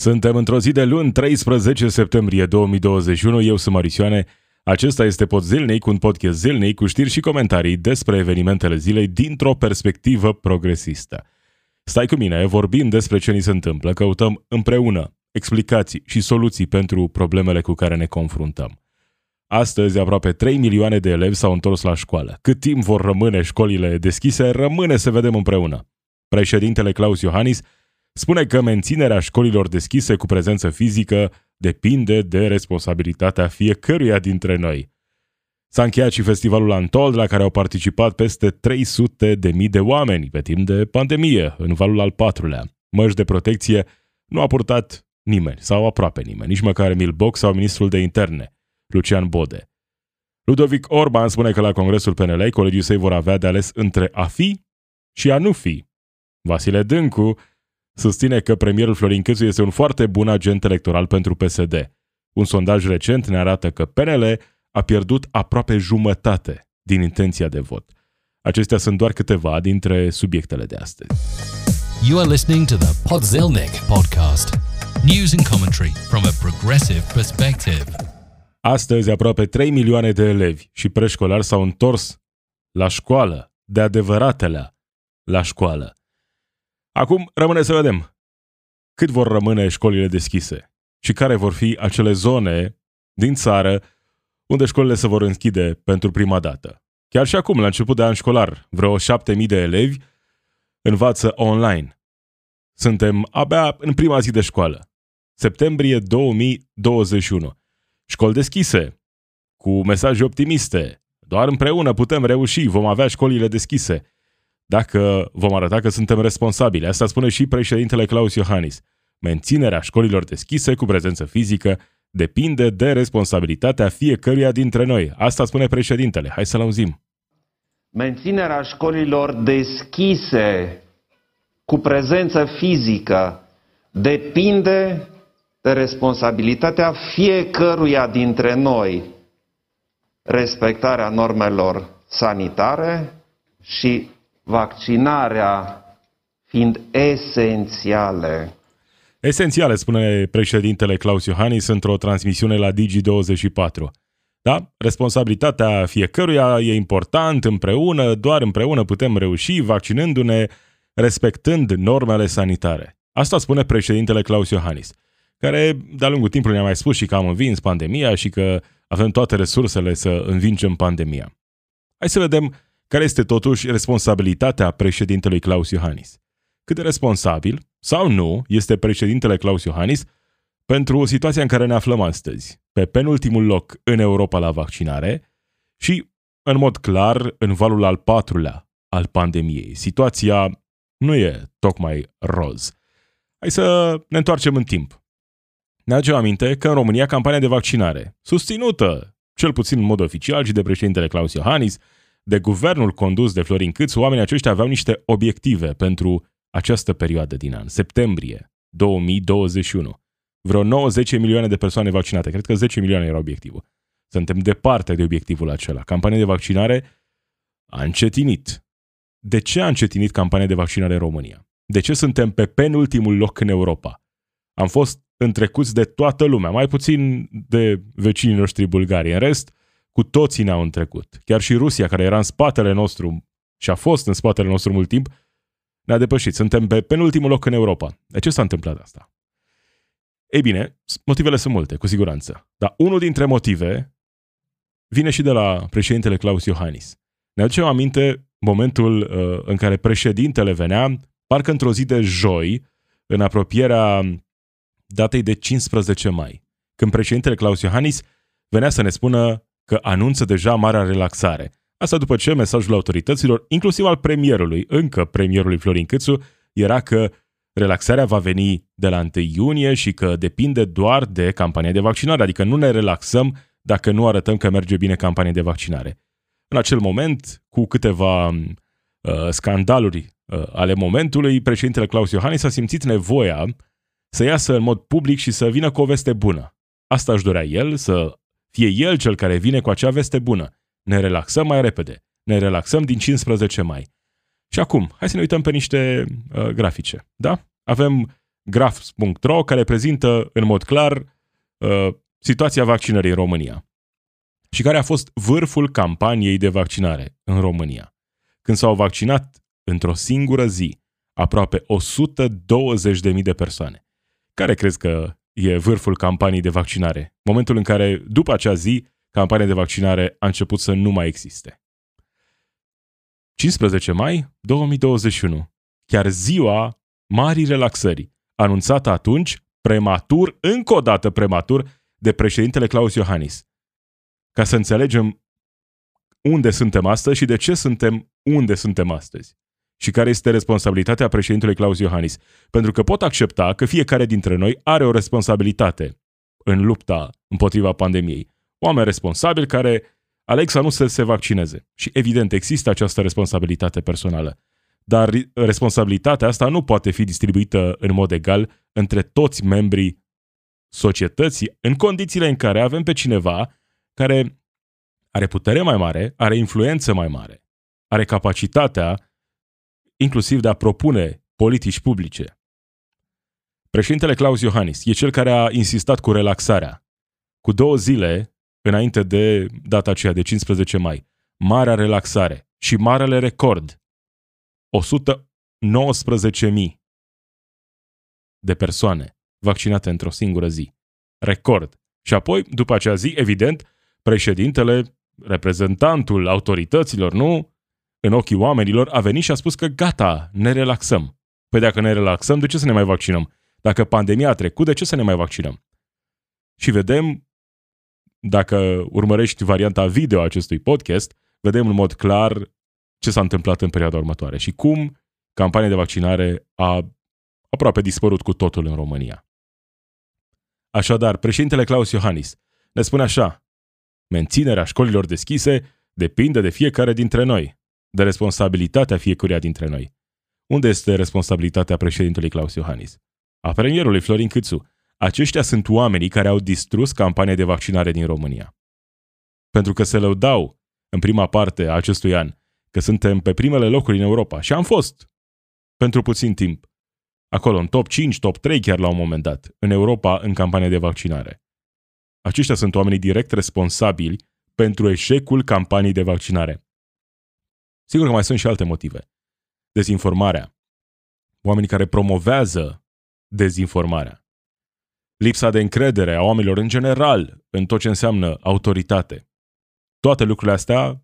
Suntem într-o zi de luni, 13 septembrie 2021, eu sunt Marisioane, acesta este Pod Zilnic, un podcast zilnic cu știri și comentarii despre evenimentele zilei dintr-o perspectivă progresistă. Stai cu mine, vorbim despre ce ni se întâmplă, căutăm împreună explicații și soluții pentru problemele cu care ne confruntăm. Astăzi, aproape 3 milioane de elevi s-au întors la școală. Cât timp vor rămâne școlile deschise, rămâne să vedem împreună. Președintele Klaus Iohannis spune că menținerea școlilor deschise cu prezență fizică depinde de responsabilitatea fiecăruia dintre noi. S-a încheiat și festivalul Antol, la care au participat peste 300.000 de oameni pe timp de pandemie, în valul al 4-lea. Măști de protecție nu a purtat nimeni, sau aproape nimeni, nici măcar Emil Boc sau ministrul de interne, Lucian Bode. Ludovic Orban spune că la congresul PNL colegii săi vor avea de ales între a fi și a nu fi. Vasile Dâncu susține că premierul Florin Câțu este un foarte bun agent electoral pentru PSD. Un sondaj recent ne arată că PNL a pierdut aproape jumătate din intenția de vot. Acestea sunt doar câteva dintre subiectele de astăzi. You are listening to the Pod Zilnic podcast. News and commentary from a progressive perspective. Astăzi, aproape 3 milioane de elevi și preșcolari s-au întors la școală, de adevăratele la școală. Acum rămâne să vedem cât vor rămâne școlile deschise și care vor fi acele zone din țară unde școlile se vor închide pentru prima dată. Chiar și acum, la început de an școlar, vreo 7.000 de elevi învață online. Suntem abia în prima zi de școală, septembrie 2021. Școli deschise, cu mesaje optimiste, doar împreună putem reuși, vom avea școlile deschise, dacă vom arăta că suntem responsabili. Asta spune și președintele Klaus Iohannis. Menținerea școlilor deschise cu prezență fizică depinde de responsabilitatea fiecăruia dintre noi. Asta spune președintele. Hai să-l auzim. Menținerea școlilor deschise cu prezență fizică depinde de responsabilitatea fiecăruia dintre noi. Respectarea normelor sanitare și vaccinarea fiind esențiale. Esențiale, spune președintele Klaus Iohannis într-o transmisiune la Digi24. Da? Responsabilitatea fiecăruia e important, împreună, doar împreună putem reuși, vaccinându-ne, respectând normele sanitare. Asta spune președintele Klaus Iohannis, care de-a lungul timpului ne-a mai spus și că am învins pandemia și că avem toate resursele să învingem pandemia. Hai să vedem care este totuși responsabilitatea președintelui Klaus Iohannis. Cât de responsabil sau nu este președintele Klaus Iohannis pentru situația în care ne aflăm astăzi, pe penultimul loc în Europa la vaccinare și, în mod clar, în valul al 4-lea al pandemiei. Situația nu e tocmai roz. Hai să ne întoarcem în timp. Ne aducem aminte că în România campania de vaccinare, susținută, cel puțin în mod oficial, și de președintele Klaus Iohannis, de guvernul condus de Florin Câțu, oamenii aceștia aveau niște obiective pentru această perioadă din an, septembrie 2021. Vreo 90 milioane de persoane vaccinate, cred că 10 milioane era obiectivul. Suntem departe de obiectivul acela. Campania de vaccinare a încetinit. De ce a încetinit campania de vaccinare în România? De ce suntem pe penultimul loc în Europa? Am fost întrecuți de toată lumea, mai puțin de vecinii noștri bulgari. În rest, cu toții ne-au întrecut. Chiar și Rusia, care era în spatele nostru și a fost în spatele nostru mult timp, ne-a depășit. Suntem pe penultimul loc în Europa. De ce s-a întâmplat asta? Ei bine, motivele sunt multe, cu siguranță. Dar unul dintre motive vine și de la președintele Klaus Iohannis. Ne aducem aminte momentul în care președintele venea, parcă într-o zi de joi, în apropierea datei de 15 mai, când președintele Klaus Iohannis venea să ne spună că anunță deja marea relaxare. Asta după ce mesajul autorităților, inclusiv al premierului, încă premierului Florin Câțu, era că relaxarea va veni de la 1 iunie și că depinde doar de campania de vaccinare, adică nu ne relaxăm dacă nu arătăm că merge bine campania de vaccinare. În acel moment, cu câteva scandaluri ale momentului, președintele Klaus Iohannis a simțit nevoia să iasă în mod public și să vină cu o veste bună. Asta își dorea el, să fie el cel care vine cu acea veste bună. Ne relaxăm mai repede. Ne relaxăm din 15 mai. Și acum, hai să ne uităm pe niște grafice. Da? Avem grafs.ro, care prezintă în mod clar situația vaccinării în România și care a fost vârful campaniei de vaccinare în România, când s-au vaccinat într-o singură zi aproape 120.000 de persoane. Care crezi că e vârful campaniei de vaccinare? Momentul în care, după acea zi, campania de vaccinare a început să nu mai existe. 15 mai 2021. Chiar ziua marii relaxări, anunțată atunci, prematur, încă o dată prematur, de președintele Klaus Iohannis. Ca să înțelegem unde suntem astăzi și de ce suntem unde suntem astăzi. Și care este responsabilitatea președintelui Klaus Iohannis. Pentru că pot accepta că fiecare dintre noi are o responsabilitate în lupta împotriva pandemiei. Oameni responsabili care aleg să nu se vaccineze. Și evident există această responsabilitate personală. Dar responsabilitatea asta nu poate fi distribuită în mod egal între toți membrii societății, în condițiile în care avem pe cineva care are putere mai mare, are influență mai mare, are capacitatea inclusiv de a propune politici publice. Președintele Klaus Iohannis e cel care a insistat cu relaxarea. Cu 2 zile înainte de data aceea de 15 mai, marea relaxare și marele record, 119.000 de persoane vaccinate într-o singură zi. Record. Și apoi, după acea zi, evident, președintele, reprezentantul autorităților, nu, în ochii oamenilor, a venit și a spus că gata, ne relaxăm. Păi dacă ne relaxăm, de ce să ne mai vaccinăm? Dacă pandemia a trecut, de ce să ne mai vaccinăm? Și vedem, dacă urmărești varianta video a acestui podcast, vedem în mod clar ce s-a întâmplat în perioada următoare și cum campania de vaccinare a aproape dispărut cu totul în România. Așadar, președintele Klaus Iohannis ne spune așa: menținerea școlilor deschise depinde de fiecare dintre noi, de responsabilitatea fiecăruia dintre noi. Unde este responsabilitatea președintelui Klaus Iohannis? A premierului Florin Câțu. Aceștia sunt oamenii care au distrus campania de vaccinare din România. Pentru că se lăudau în prima parte a acestui an că suntem pe primele locuri în Europa și am fost pentru puțin timp acolo, în top 5, top 3 chiar la un moment dat, în Europa, în campania de vaccinare. Aceștia sunt oamenii direct responsabili pentru eșecul campaniei de vaccinare. Sigur că mai sunt și alte motive. Dezinformarea. Oamenii care promovează dezinformarea. Lipsa de încredere a oamenilor în general în tot ce înseamnă autoritate. Toate lucrurile astea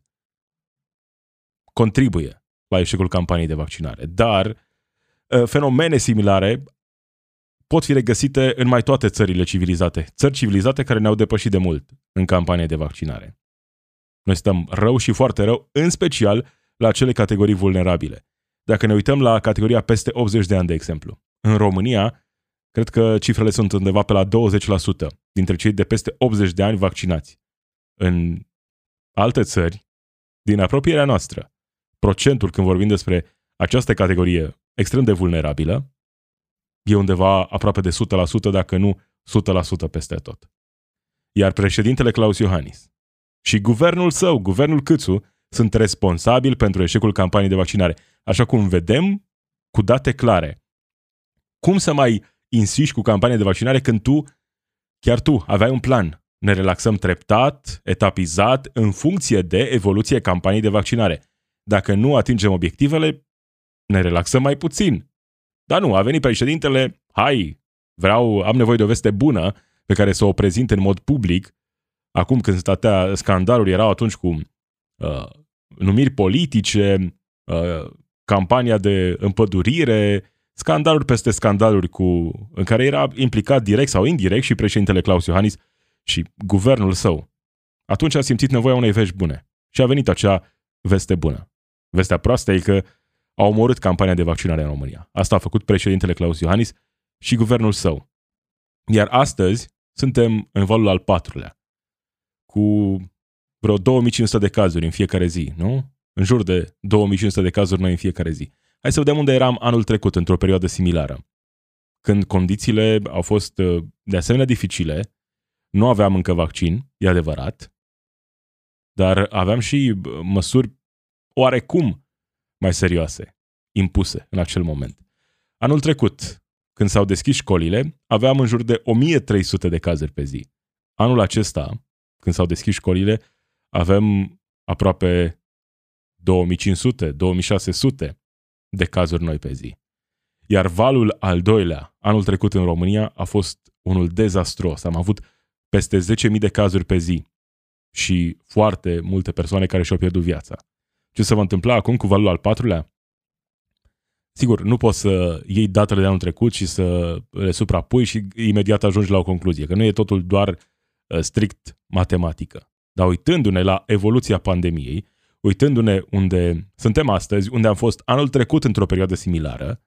contribuie la eșecul campaniei de vaccinare. Dar fenomene similare pot fi regăsite în mai toate țările civilizate. Țări civilizate care ne-au depășit de mult în campania de vaccinare. Noi stăm rău și foarte rău, în special la acele categorii vulnerabile. Dacă ne uităm la categoria peste 80 de ani, de exemplu, în România, cred că cifrele sunt undeva pe la 20% dintre cei de peste 80 de ani vaccinați. În alte țări, din apropierea noastră, procentul când vorbim despre această categorie extrem de vulnerabilă e undeva aproape de 100%, dacă nu 100% peste tot. Iar președintele Klaus Iohannis și guvernul său, guvernul Câțu, sunt responsabili pentru eșecul campaniei de vaccinare. Așa cum vedem, cu date clare. Cum să mai insiști cu campania de vaccinare când tu, chiar tu, aveai un plan? Ne relaxăm treptat, etapizat, în funcție de evoluție campaniei de vaccinare. Dacă nu atingem obiectivele, ne relaxăm mai puțin. Dar nu, a venit președintele, hai, am nevoie de o veste bună pe care să o prezint în mod public. Acum când stătea scandalul, erau atunci cu numiri politice, campania de împădurire, scandaluri peste scandaluri în care era implicat direct sau indirect și președintele Klaus Iohannis și guvernul său. Atunci a simțit nevoia unei vești bune și a venit acea veste bună. Vestea proastă e că a omorât campania de vaccinare în România. Asta a făcut președintele Klaus Iohannis și guvernul său. Iar astăzi suntem în valul al 4-lea, cu vreo 2500 de cazuri în fiecare zi, nu? În jur de 2500 de cazuri noi în fiecare zi. Hai să vedem unde eram anul trecut, într-o perioadă similară, când condițiile au fost de asemenea dificile, nu aveam încă vaccin, e adevărat, dar aveam și măsuri oarecum mai serioase, impuse în acel moment. Anul trecut, Când s-au deschis școlile, aveam în jur de 1300 de cazuri pe zi. Anul acesta, când s-au deschis școlile, avem aproape 2500-2600 de cazuri noi pe zi. Iar valul al doilea, anul trecut în România, a fost unul dezastruos. Am avut peste 10.000 de cazuri pe zi și foarte multe persoane care și-au pierdut viața. Ce se va întâmpla acum cu valul al patrulea? Sigur, nu poți să iei datele de anul trecut și să le suprapui și imediat ajungi la o concluzie, că nu e totul doar strict matematică. Dar uitându-ne la evoluția pandemiei, uitându-ne unde suntem astăzi, unde am fost anul trecut într-o perioadă similară,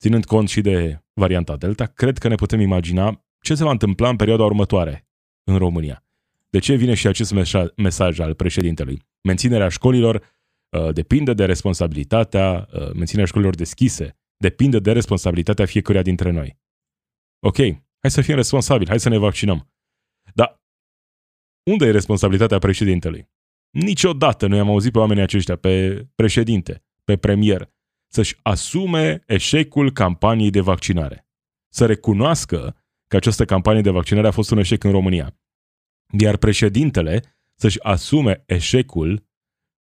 ținând cont și de varianta Delta, cred că ne putem imagina ce se va întâmpla în perioada următoare în România. De ce vine și acest mesaj al președintelui? Menținerea școlilor depinde de responsabilitatea, menținerea școlilor deschise depinde de responsabilitatea fiecăruia dintre noi. Ok, hai să fim responsabili, hai să ne vaccinăm. Dar unde e responsabilitatea președintelui? Niciodată nu i-am auzit pe oamenii aceștia, pe președinte, pe premier, să-și asume eșecul campaniei de vaccinare. Să recunoască că această campanie de vaccinare a fost un eșec în România. Iar președintele să-și asume eșecul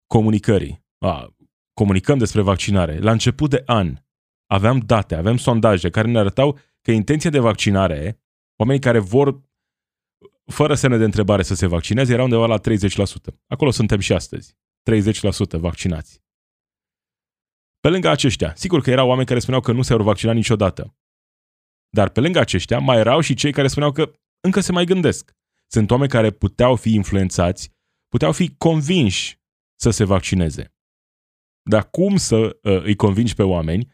comunicării. Comunicăm despre vaccinare. La început de an aveam date, aveam sondaje care ne arătau că intenția de vaccinare, oamenii care vor, fără semne de întrebare, să se vaccineze, era undeva la 30%. Acolo suntem și astăzi. 30% vaccinați. Pe lângă aceștia, sigur că erau oameni care spuneau că nu se vor vaccina niciodată. Dar pe lângă aceștia mai erau și cei care spuneau că încă se mai gândesc. Sunt oameni care puteau fi influențați, puteau fi convinși să se vaccineze. Dar cum să îi convingi pe oameni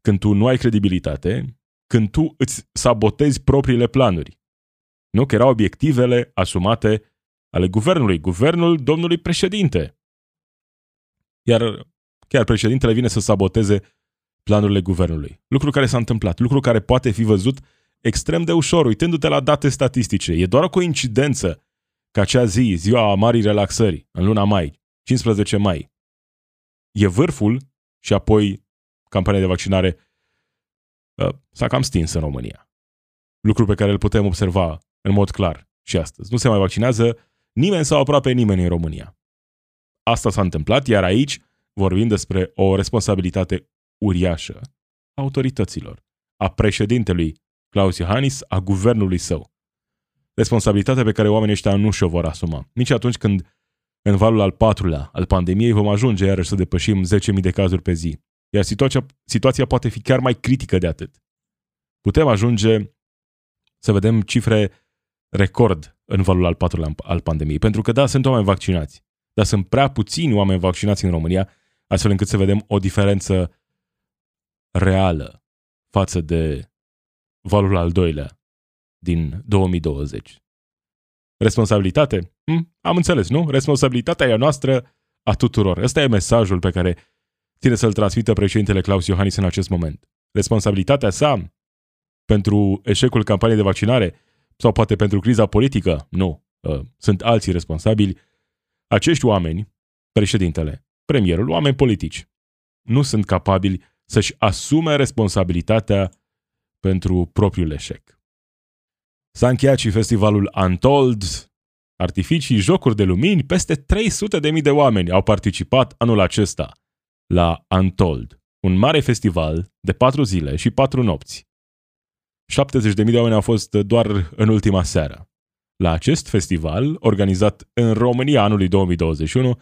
când tu nu ai credibilitate, când tu îți sabotezi propriile planuri? Nu? Că erau obiectivele asumate ale guvernului, guvernul domnului președinte. Iar chiar președintele vine să saboteze planurile guvernului. Lucru care s-a întâmplat, lucru care poate fi văzut extrem de ușor, uitându-te la date statistice. E doar o coincidență că acea zi, ziua Marii Relaxări, în luna mai, 15 mai, e vârful și apoi campania de vaccinare s-a cam stins în România. Lucru pe care îl putem observa în mod clar și astăzi. Nu se mai vaccinează nimeni sau aproape nimeni în România. Asta s-a întâmplat, iar aici vorbim despre o responsabilitate uriașă a autorităților, a președintelui Klaus Iohannis, a guvernului său. Responsabilitatea pe care oamenii ăștia nu și-o vor asuma. Nici atunci când, în valul al patrulea al pandemiei, vom ajunge iarăși să depășim 10.000 de cazuri pe zi. Iar situația poate fi chiar mai critică de atât. Putem ajunge să vedem cifre record în valul al patrulea al pandemiei. Pentru că, da, sunt oameni vaccinați, dar sunt prea puțini oameni vaccinați în România, astfel încât să vedem o diferență reală față de valul al doilea din 2020. Responsabilitate? Am înțeles, nu? Responsabilitatea e a noastră, a tuturor. Ăsta e mesajul pe care ține să-l transmită președintele Klaus Iohannis în acest moment. Responsabilitatea sa pentru eșecul campaniei de vaccinare sau poate pentru criza politică? Nu. Sunt alții responsabili. Acești oameni, președintele, premierul, oameni politici, nu sunt capabili să-și asume responsabilitatea pentru propriul eșec. S-a încheiat și festivalul Untold, artificii, jocuri de lumini, peste 300.000 de oameni au participat anul acesta la Untold, un mare festival de 4 zile și 4 nopți. 70.000 de oameni au fost doar în ultima seară. La acest festival, organizat în România anului 2021,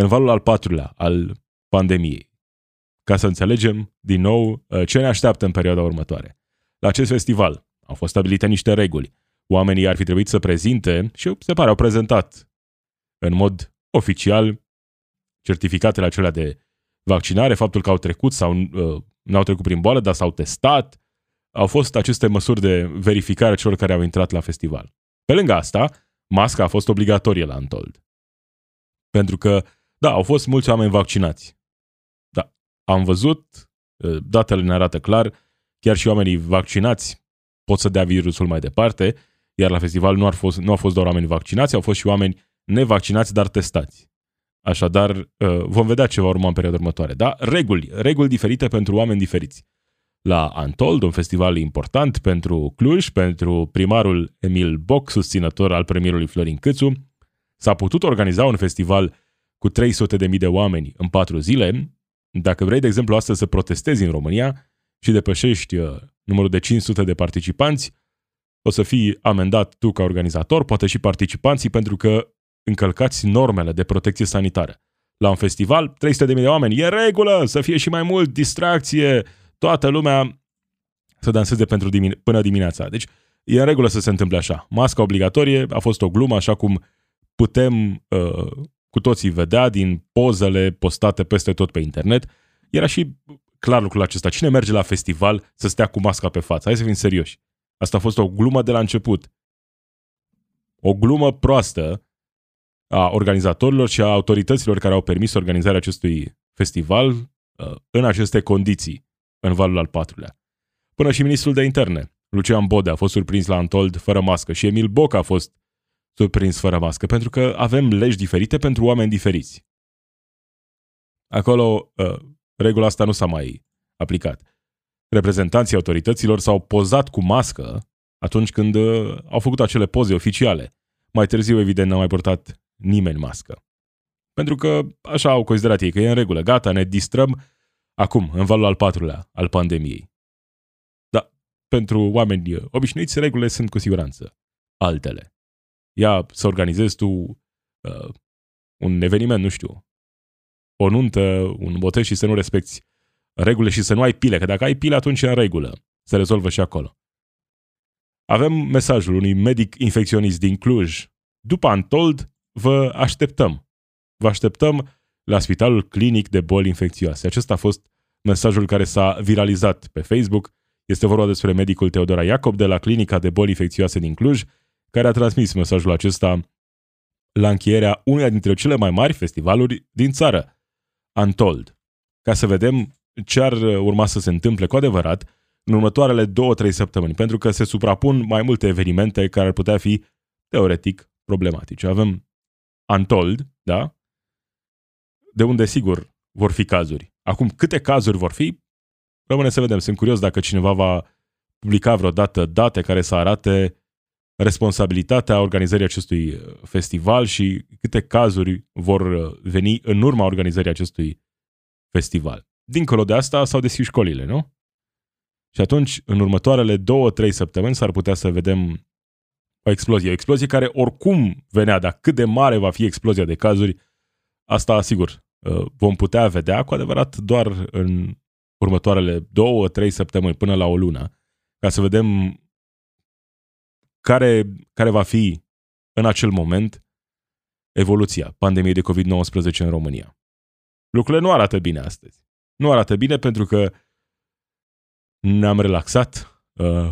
în valul al patrulea al pandemiei. Ca să înțelegem, din nou, ce ne așteaptă în perioada următoare. La acest festival au fost stabilite niște reguli. Oamenii ar fi trebuit să prezinte și, se pare, au prezentat în mod oficial certificatele acelea de vaccinare, faptul că au trecut sau n-au trecut prin boală, dar s-au testat. Au fost aceste măsuri de verificare celor care au intrat la festival. Pe lângă asta, masca a fost obligatorie la Untold. Pentru că, da, au fost mulți oameni vaccinați. Da, am văzut, datele ne arată clar, chiar și oamenii vaccinați pot să dea virusul mai departe, iar la festival nu au fost doar oameni vaccinați, au fost și oameni nevaccinați, dar testați. Așadar, vom vedea ce va urma în perioada următoare. Da, reguli diferite pentru oameni diferiți. la Untold, un festival important pentru Cluj, pentru primarul Emil Boc, susținător al premierului Florin Câțu. S-a putut organiza un festival cu 300.000 de oameni în 4 zile. Dacă vrei, de exemplu, astăzi să protestezi în România și depășești numărul de 500 de participanți, o să fii amendat tu ca organizator, poate și participanții, pentru că încălcați normele de protecție sanitară. La un festival, 300.000 de oameni, e regulă, să fie și mai mult, distracție, toată lumea să danseze pentru până dimineața. Deci e în regulă să se întâmple așa. Masca obligatorie a fost o glumă, așa cum putem cu toții vedea din pozele postate peste tot pe internet. Era și clar lucrul acesta. Cine merge la festival să stea cu masca pe față? Hai să fim serioși. Asta a fost o glumă de la început. O glumă proastă a organizatorilor și a autorităților care au permis organizarea acestui festival în aceste condiții, în valul al 4-lea. Până și ministrul de interne, Lucian Bode, a fost surprins la Untold fără mască și Emil Boc a fost surprins fără mască, pentru că avem legi diferite pentru oameni diferiți. Acolo regula asta nu s-a mai aplicat. Reprezentanții autorităților s-au pozat cu mască atunci când au făcut acele poze oficiale. Mai târziu, evident, n-a mai purtat nimeni mască. Pentru că așa au considerat ei, că e în regulă. Gata, ne distrăm acum, în valul al 4-lea al pandemiei. Dar pentru oameni obișnuiți, regulile sunt cu siguranță altele. Ia să organizezi tu un eveniment, nu știu, o nuntă, un botez și să nu respecti regulile și să nu ai pile, că dacă ai pile, atunci e în regulă. Se rezolvă și acolo. Avem mesajul unui medic infecționist din Cluj. După Untold, vă așteptăm. Vă așteptăm la Spitalul Clinic de Boli Infecțioase. Acesta a fost mesajul care s-a viralizat pe Facebook. Este vorba despre medicul Teodora Iacob de la Clinica de Boli Infecțioase din Cluj, care a transmis mesajul acesta la încheierea uneia dintre cele mai mari festivaluri din țară, Untold. Ca să vedem ce ar urma să se întâmple cu adevărat în următoarele 2-3 săptămâni, pentru că se suprapun mai multe evenimente care ar putea fi, teoretic, problematice. Avem Untold, da? De unde, sigur, vor fi cazuri. Acum, câte cazuri vor fi? Rămâne să vedem. Sunt curios dacă cineva va publica vreodată date care să arate responsabilitatea organizării acestui festival și câte cazuri vor veni în urma organizării acestui festival. Dincolo de asta s-au deschis școlile, nu? Și atunci, în următoarele 2-3 săptămâni, s-ar putea să vedem o explozie. O explozie care oricum venea, dar cât de mare va fi explozia de cazuri, asta, sigur, vom putea vedea cu adevărat doar în următoarele 2-3 săptămâni, până la o lună, ca să vedem care va fi în acel moment evoluția pandemiei de COVID-19 în România. Lucrurile nu arată bine astăzi. Nu arată bine pentru că ne-am relaxat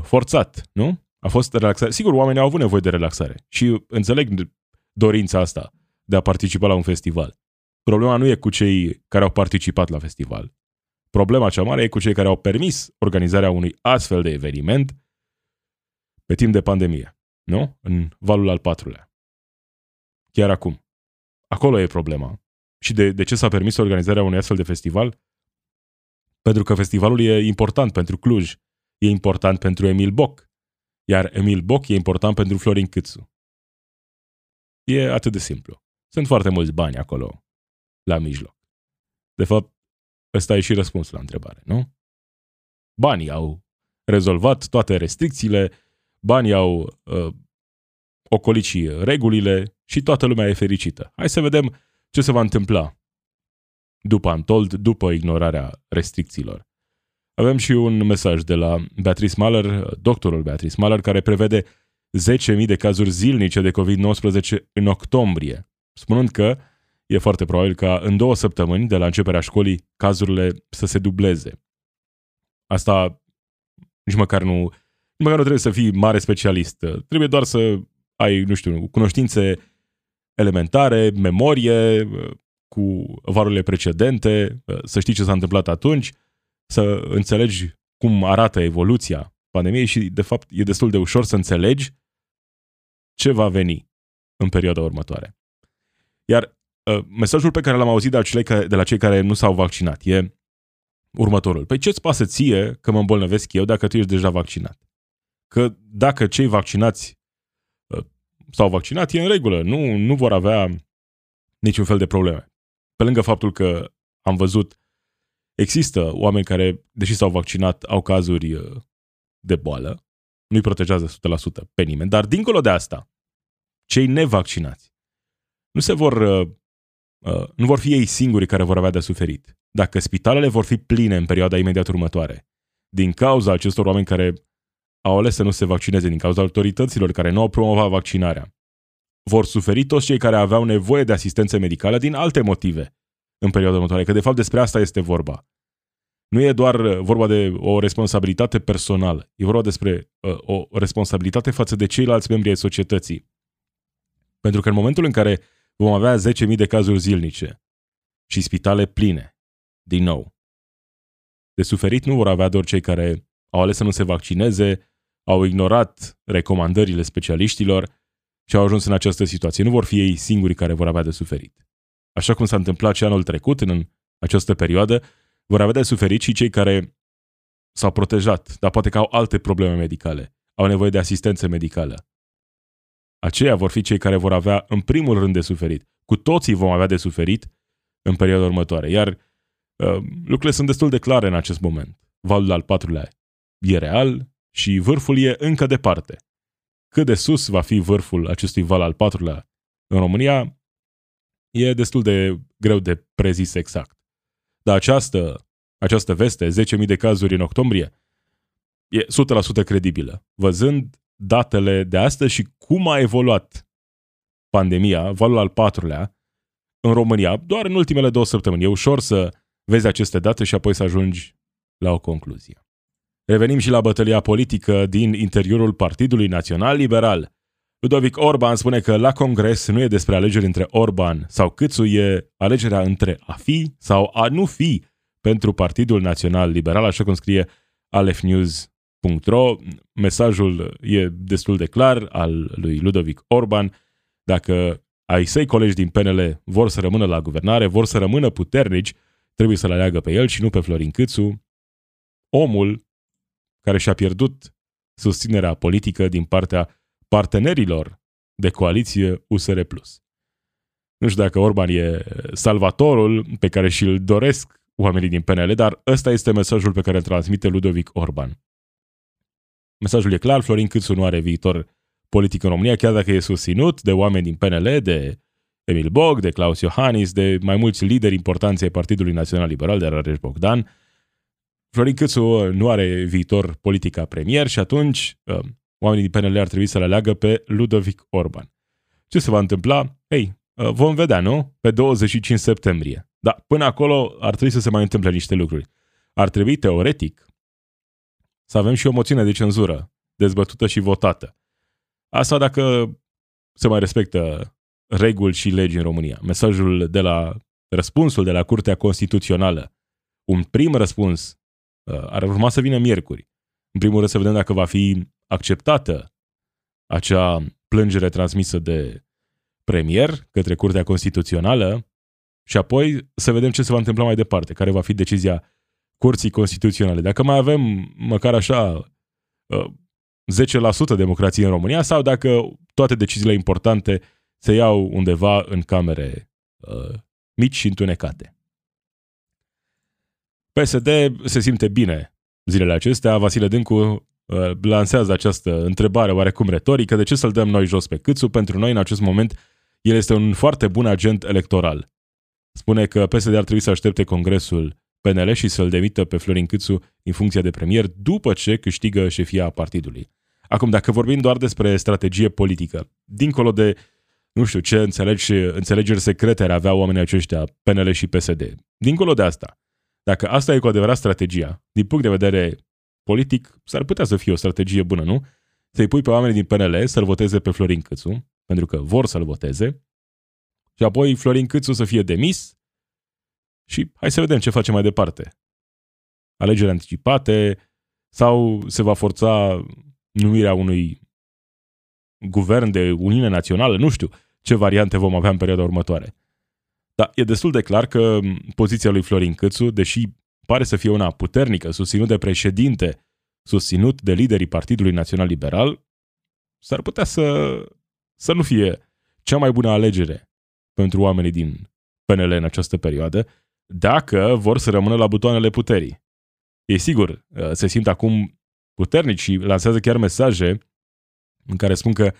forțat, nu? A fost relaxare. Sigur, oamenii au avut nevoie de relaxare și înțeleg dorința asta de a participa la un festival. Problema nu e cu cei care au participat la festival. Problema cea mare e cu cei care au permis organizarea unui astfel de eveniment pe timp de pandemie, nu? În valul al 4-lea. Chiar acum. Acolo e problema. Și de ce s-a permis organizarea unui astfel de festival? Pentru că festivalul e important pentru Cluj, e important pentru Emil Boc, iar Emil Boc e important pentru Florin Câțu. E atât de simplu. Sunt foarte mulți bani acolo, la mijloc. De fapt, ăsta e și răspunsul la întrebare, nu? Banii au rezolvat toate restricțiile, banii au ocolit și regulile și toată lumea e fericită. Hai să vedem ce se va întâmpla după Untold, după ignorarea restricțiilor. Avem și un mesaj de la Beatrice Mahler, doctorul Beatrice Mahler, care prevede 10.000 de cazuri zilnice de COVID-19 în octombrie, spunând că e foarte probabil ca în 2 săptămâni de la începerea școlii cazurile să se dubleze. Asta nici măcar nu trebuie să fii mare specialist. Trebuie doar să ai, nu știu, cunoștințe elementare, memorie, cu valurile precedente, să știi ce s-a întâmplat atunci, să înțelegi cum arată evoluția pandemiei și, de fapt, e destul de ușor să înțelegi ce va veni în perioada următoare. Iar mesajul pe care l-am auzit de la cei care nu s-au vaccinat e următorul. Păi ce-ți pasă ție că mă îmbolnăvesc eu dacă tu ești deja vaccinat? Că dacă cei vaccinați s-au vaccinat, e în regulă. Nu vor avea niciun fel de probleme. Pe lângă faptul că am văzut, există oameni care, deși s-au vaccinat, au cazuri de boală. Nu-i protejează 100% pe nimeni. Dar dincolo de asta, cei nevaccinați nu vor fi ei singuri care vor avea de suferit. Dacă spitalele vor fi pline în perioada imediat următoare, din cauza acestor oameni care au ales să nu se vaccineze, din cauza autorităților care nu au promovat vaccinarea, vor suferi toți cei care aveau nevoie de asistență medicală din alte motive în perioada următoare, că de fapt despre asta este vorba. Nu e doar vorba de o responsabilitate personală, e vorba despre o responsabilitate față de ceilalți membri ai societății. Pentru că în momentul în care vom avea 10.000 de cazuri zilnice și spitale pline, din nou, de suferit nu vor avea doar cei care au ales să nu se vaccineze, au ignorat recomandările specialiștilor și au ajuns în această situație. Nu vor fi ei singuri care vor avea de suferit. Așa cum s-a întâmplat și anul trecut, în această perioadă, vor avea de suferit și cei care s-au protejat, dar poate că au alte probleme medicale, au nevoie de asistență medicală. Aceia vor fi cei care vor avea în primul rând de suferit. Cu toții vom avea de suferit în perioada următoare. Iar lucrurile sunt destul de clare în acest moment. Valul al patrulea e real și vârful e încă departe. Cât de sus va fi vârful acestui val al patrulea în România e destul de greu de prezis exact. Dar această veste, 10.000 de cazuri în octombrie, e 100% credibilă. Văzând datele de astăzi și cum a evoluat pandemia, valul al patrulea, în România, doar în ultimele 2 săptămâni. E ușor să vezi aceste date și apoi să ajungi la o concluzie. Revenim și la bătălia politică din interiorul Partidului Național Liberal. Ludovic Orban spune că la Congres nu e despre alegeri între Orban sau Câțu, e alegerea între a fi sau a nu fi pentru Partidul Național Liberal, așa cum scrie Alef News. Mesajul e destul de clar al lui Ludovic Orban. Dacă ai săi colegi din PNL vor să rămână la guvernare, vor să rămână puternici, trebuie să-l aleagă pe el și nu pe Florin Câțu, omul care și-a pierdut susținerea politică din partea partenerilor de coaliție USR+. Nu știu dacă Orban e salvatorul pe care și-l doresc oamenii din PNL, dar ăsta este mesajul pe care îl transmite Ludovic Orban. Mesajul e clar, Florin Câțu nu are viitor politic în România, chiar dacă e susținut de oameni din PNL, de Emil Boc, de Klaus Iohannis, de mai mulți lideri importanți ai Partidului Național Liberal, de Rareș Bogdan. Florin Câțu nu are viitor politic ca premier și atunci oamenii din PNL ar trebui să le aleagă pe Ludovic Orban. Ce se va întâmpla? Ei, vom vedea, nu? Pe 25 septembrie. Dar până acolo ar trebui să se mai întâmple niște lucruri. Ar trebui, teoretic, să avem și o moțiune de cenzură dezbătută și votată. Asta dacă se mai respectă reguli și legi în România. Mesajul de la răspunsul de la Curtea Constituțională. Un prim răspuns ar urma să vină miercuri. În primul rând să vedem dacă va fi acceptată acea plângere transmisă de premier către Curtea Constituțională și apoi să vedem ce se va întâmpla mai departe, care va fi decizia Curții Constituționale. Dacă mai avem măcar așa 10% democrație în România sau dacă toate deciziile importante se iau undeva în camere mici și întunecate. PSD se simte bine zilele acestea. Vasile Dâncu lansează această întrebare oarecum retorică. De ce să-l dăm noi jos pe Câțu? Pentru noi în acest moment el este un foarte bun agent electoral. Spune că PSD ar trebui să aștepte Congresul PNL și să-l demită pe Florin Câțu în funcția de premier după ce câștigă șefia partidului. Acum, dacă vorbim doar despre strategie politică, dincolo de, nu știu ce, înțelegeri secrete ar avea oamenii aceștia, PNL și PSD, dincolo de asta, dacă asta e cu adevărat strategia, din punct de vedere politic, s-ar putea să fie o strategie bună, nu? Să-i pui pe oamenii din PNL să-l voteze pe Florin Câțu, pentru că vor să-l voteze, și apoi Florin Câțu să fie demis. Și hai să vedem ce facem mai departe. Alegeri anticipate sau se va forța numirea unui guvern de Uniune Națională, nu știu ce variante vom avea în perioada următoare. Dar e destul de clar că poziția lui Florin Câțu, deși pare să fie una puternică, susținut de președinte, susținut de liderii Partidului Național Liberal, s-ar putea să nu fie cea mai bună alegere pentru oamenii din PNL în această perioadă, dacă vor să rămână la butoanele puterii. Ei sigur, se simt acum puternici și lansează chiar mesaje în care spun că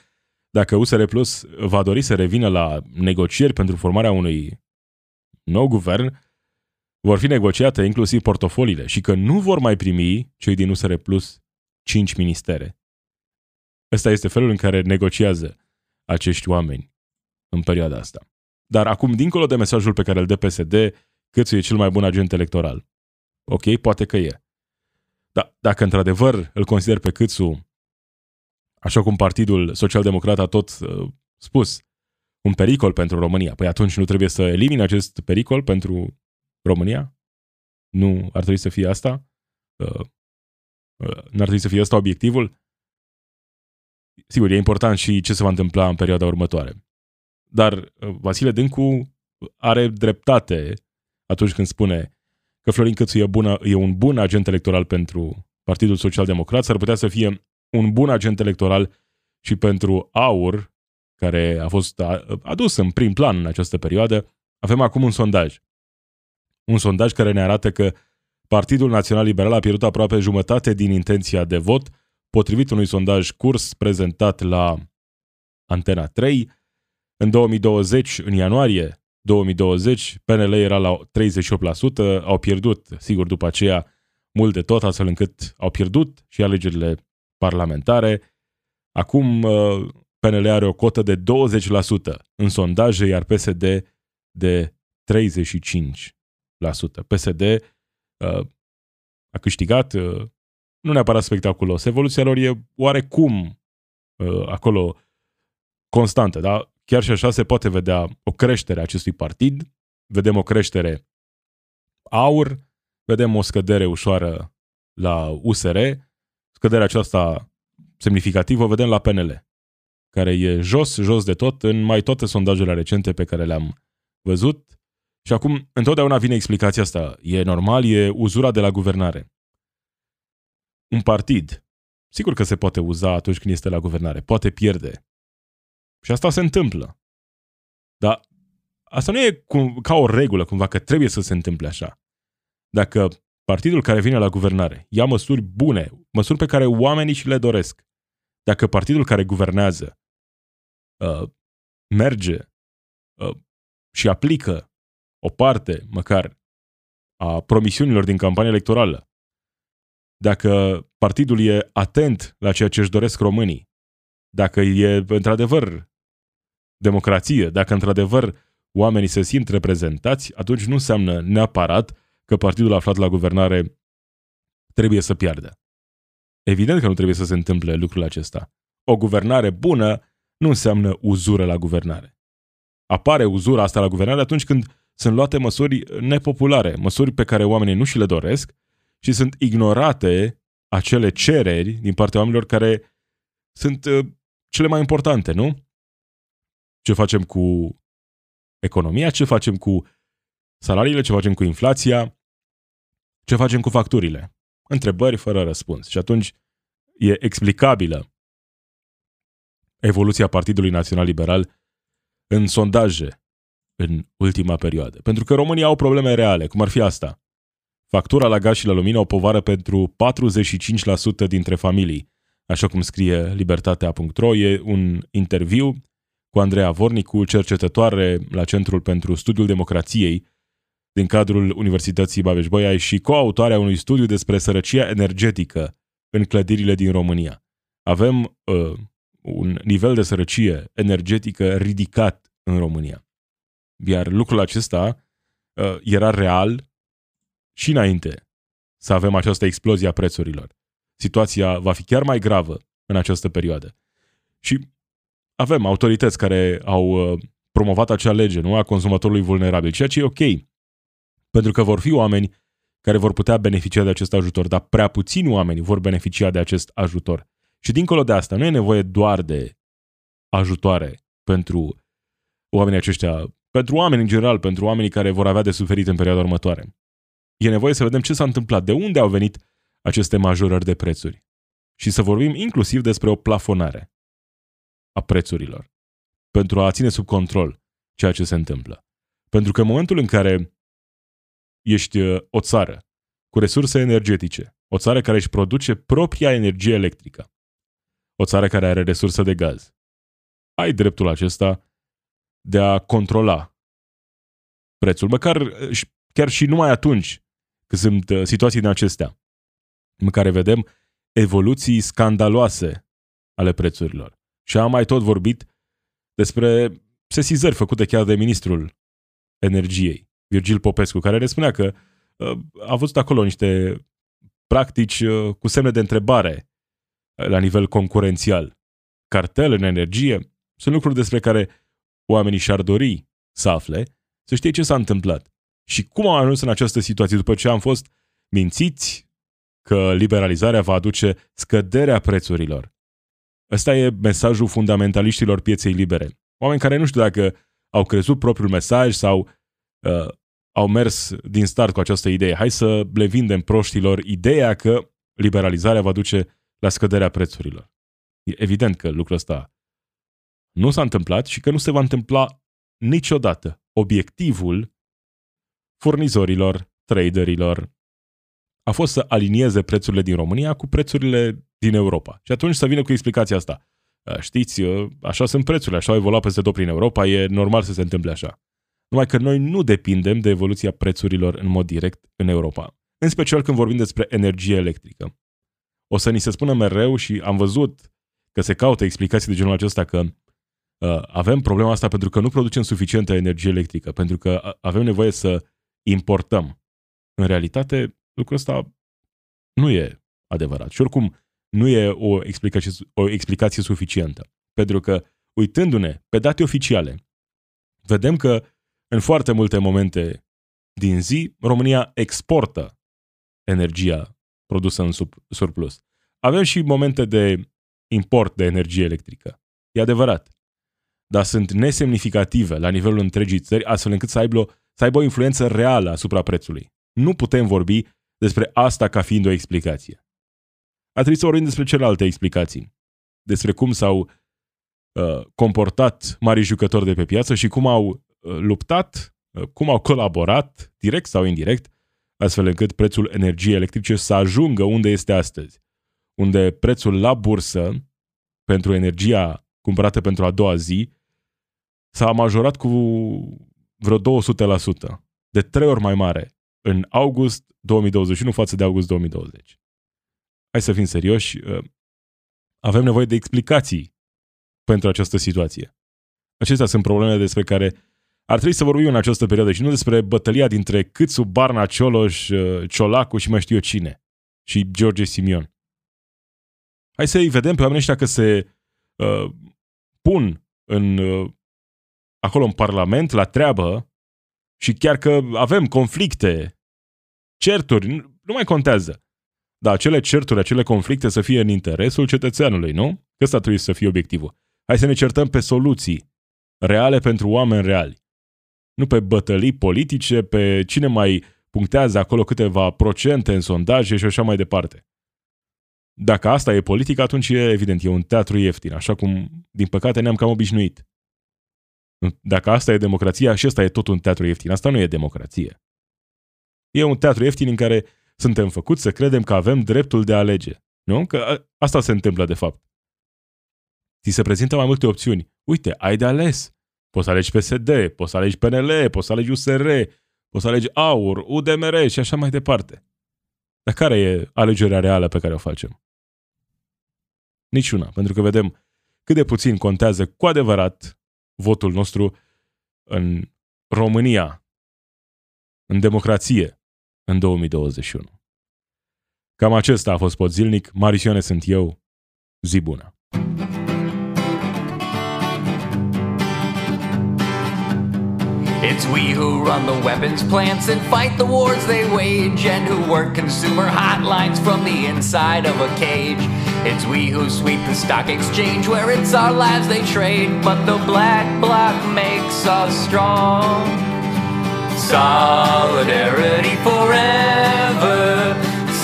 dacă USR Plus va dori să revină la negocieri pentru formarea unui nou guvern, vor fi negociate inclusiv portofoliile și că nu vor mai primi cei din USR Plus 5 ministere. Ăsta este felul în care negociază acești oameni în perioada asta. Dar acum, dincolo de mesajul pe care îl dă PSD, Câțu e cel mai bun agent electoral. Ok, poate că e. Dar dacă într-adevăr îl consider pe Câțu, așa cum Partidul Social-Democrat a tot spus, un pericol pentru România, păi atunci nu trebuie să elimine acest pericol pentru România? Nu ar trebui să fie asta? N-ar trebui să fie asta obiectivul? Sigur, e important și ce se va întâmpla în perioada următoare. Dar Vasile Dâncu are dreptate atunci când spune că Florin Câțu e un bun agent electoral pentru Partidul Social-Democrat, s-ar putea să fie un bun agent electoral și pentru AUR, care a fost adus în prim plan în această perioadă. Avem acum un sondaj. Un sondaj care ne arată că Partidul Național Liberal a pierdut aproape jumătate din intenția de vot, potrivit unui sondaj CURS prezentat la Antena 3. În 2020, în ianuarie 2020, PNL era la 38%, au pierdut, sigur, după aceea mult de tot, astfel încât au pierdut și alegerile parlamentare. Acum PNL are o cotă de 20% în sondaje, iar PSD de 35%. PSD a câștigat, nu neapărat spectaculos. Evoluția lor e oarecum acolo constantă, dar chiar și așa se poate vedea o creștere a acestui partid. Vedem o creștere AUR, vedem o scădere ușoară la USR, scăderea aceasta semnificativă o vedem la PNL, care e jos de tot în mai toate sondajele recente pe care le-am văzut. Și acum, întotdeauna vine explicația asta. E normal, e uzura de la guvernare. Un partid, sigur că se poate uza atunci când este la guvernare, poate pierde. Și asta se întâmplă. Dar asta nu e ca o regulă, cumva, că trebuie să se întâmple așa. Dacă partidul care vine la guvernare ia măsuri bune, măsuri pe care oamenii și le doresc, dacă partidul care guvernează merge și aplică o parte, măcar, a promisiunilor din campania electorală, dacă partidul e atent la ceea ce își doresc românii, dacă e într-adevăr democrație, dacă într-adevăr oamenii se simt reprezentați, atunci nu înseamnă neapărat că partidul aflat la guvernare trebuie să piardă. Evident că nu trebuie să se întâmple lucrul acesta. O guvernare bună nu înseamnă uzură la guvernare. Apare uzura asta la guvernare atunci când sunt luate măsuri nepopulare, măsuri pe care oamenii nu și le doresc și sunt ignorate acele cereri din partea oamenilor care sunt cele mai importante, nu? Ce facem cu economia, ce facem cu salariile, ce facem cu inflația, ce facem cu facturile. Întrebări fără răspuns. Și atunci e explicabilă evoluția Partidului Național Liberal în sondaje în ultima perioadă. Pentru că românii au probleme reale, cum ar fi asta. Factura la gaz și la lumină, o povară pentru 45% dintre familii. Așa cum scrie libertatea.ro, e un interviu cu Andreea Vornicu, cercetătoare la Centrul pentru Studiul Democrației din cadrul Universității Babeș-Bolyai și coautoarea unui studiu despre sărăcia energetică în clădirile din România. Avem un nivel de sărăcie energetică ridicat în România. Iar lucrul acesta era real și înainte să avem această explozie a prețurilor. Situația va fi chiar mai gravă în această perioadă. Și avem autorități care au promovat acea lege, nu, a consumatorului vulnerabil, ceea ce e ok, pentru că vor fi oameni care vor putea beneficia de acest ajutor, dar prea puțini oameni vor beneficia de acest ajutor. Și dincolo de asta, nu e nevoie doar de ajutoare pentru oamenii aceștia, pentru oameni în general, pentru oamenii care vor avea de suferit în perioada următoare. E nevoie să vedem ce s-a întâmplat, de unde au venit aceste majorări de prețuri și să vorbim inclusiv despre o plafonare a prețurilor pentru a ține sub control ceea ce se întâmplă. Pentru că în momentul în care ești o țară cu resurse energetice, o țară care își produce propria energie electrică, o țară care are resurse de gaz, ai dreptul acesta de a controla prețul, chiar și numai atunci când sunt situații din acestea în care vedem evoluții scandaloase ale prețurilor. Și am mai tot vorbit despre sesizări făcute chiar de ministrul energiei, Virgil Popescu, care ne spunea că a văzut acolo niște practici cu semne de întrebare la nivel concurențial. Cartel în energie sunt lucruri despre care oamenii și-ar dori să afle, să știe ce s-a întâmplat și cum au ajuns în această situație după ce am fost mințiți că liberalizarea va aduce scăderea prețurilor. Ăsta e mesajul fundamentaliștilor pieței libere. Oameni care nu știu dacă au crezut propriul mesaj sau au mers din start cu această idee. Hai să le vindem proștilor ideea că liberalizarea va duce la scăderea prețurilor. E evident că lucrul ăsta nu s-a întâmplat și că nu se va întâmpla niciodată. Obiectivul furnizorilor, traderilor, a fost să alinieze prețurile din România cu prețurile din Europa. Și atunci să vină cu explicația asta. Știți, așa sunt prețurile, așa au evoluat peste tot prin Europa, e normal să se întâmple așa. Numai că noi nu depindem de evoluția prețurilor în mod direct în Europa. În special când vorbim despre energie electrică. O să ni se spună mereu și am văzut că se caută explicații de genul acesta că avem problema asta pentru că nu producem suficientă energie electrică, pentru că avem nevoie să importăm. În realitate, lucrul ăsta nu e adevărat. Și oricum, nu e o explicație suficientă. Pentru că, uitându-ne pe date oficiale, vedem că în foarte multe momente din zi, România exportă energia produsă în surplus. Avem și momente de import de energie electrică. E adevărat. Dar sunt nesemnificative la nivelul întregii țări, astfel încât să aibă o influență reală asupra prețului. Nu putem vorbi despre asta ca fiind o explicație. A trebuit să vorbim despre celelalte explicații. Despre cum s-au comportat mari jucători de pe piață și cum au luptat, cum au colaborat, direct sau indirect, astfel încât prețul energiei electrice să ajungă unde este astăzi. Unde prețul la bursă pentru energia cumpărată pentru a doua zi s-a majorat cu vreo 200%. De 3 ori mai mare în august 2021 față de august 2020. Hai să fim serioși, avem nevoie de explicații pentru această situație. Acestea sunt problemele despre care ar trebui să vorbim în această perioadă și nu despre bătălia dintre Câțu, Barna, Cioloș, Ciolacu și mai știu eu cine, și George Simion. Hai să-i vedem pe oamenii ăștia că se pun acolo în Parlament la treabă și chiar că avem conflicte, certuri, nu mai contează. Dar acele certuri, acele conflicte să fie în interesul cetățeanului, nu? Că ăsta trebuie să fie obiectivul. Hai să ne certăm pe soluții reale pentru oameni reali. Nu pe bătălii politice, pe cine mai punctează acolo câteva procente în sondaje și așa mai departe. Dacă asta e politică, atunci e evident, e un teatru ieftin, așa cum, din păcate, ne-am cam obișnuit. Dacă asta e democrația, și ăsta e tot un teatru ieftin. Asta nu e democrație. E un teatru ieftin în care suntem făcuți să credem că avem dreptul de a alege. Nu? Că asta se întâmplă, de fapt. Ți se prezintă mai multe opțiuni. Uite, ai de ales. Poți să alegi PSD, poți să alegi PNL, poți să alegi USR, poți să alegi AUR, UDMR și așa mai departe. Dar care e alegerea reală pe care o facem? Niciuna, pentru că vedem cât de puțin contează cu adevărat votul nostru în România, în democrație, în 2021. Cam acesta a fost Pod Zilnic. Marisioane sunt eu. Zi bună! It's we who run the weapons plants and fight the wars they wage and who work consumer hotlines from the inside of a cage. It's we who sweep the stock exchange where it's our lives they trade, but the black bloc makes us strong. Solidarity forever,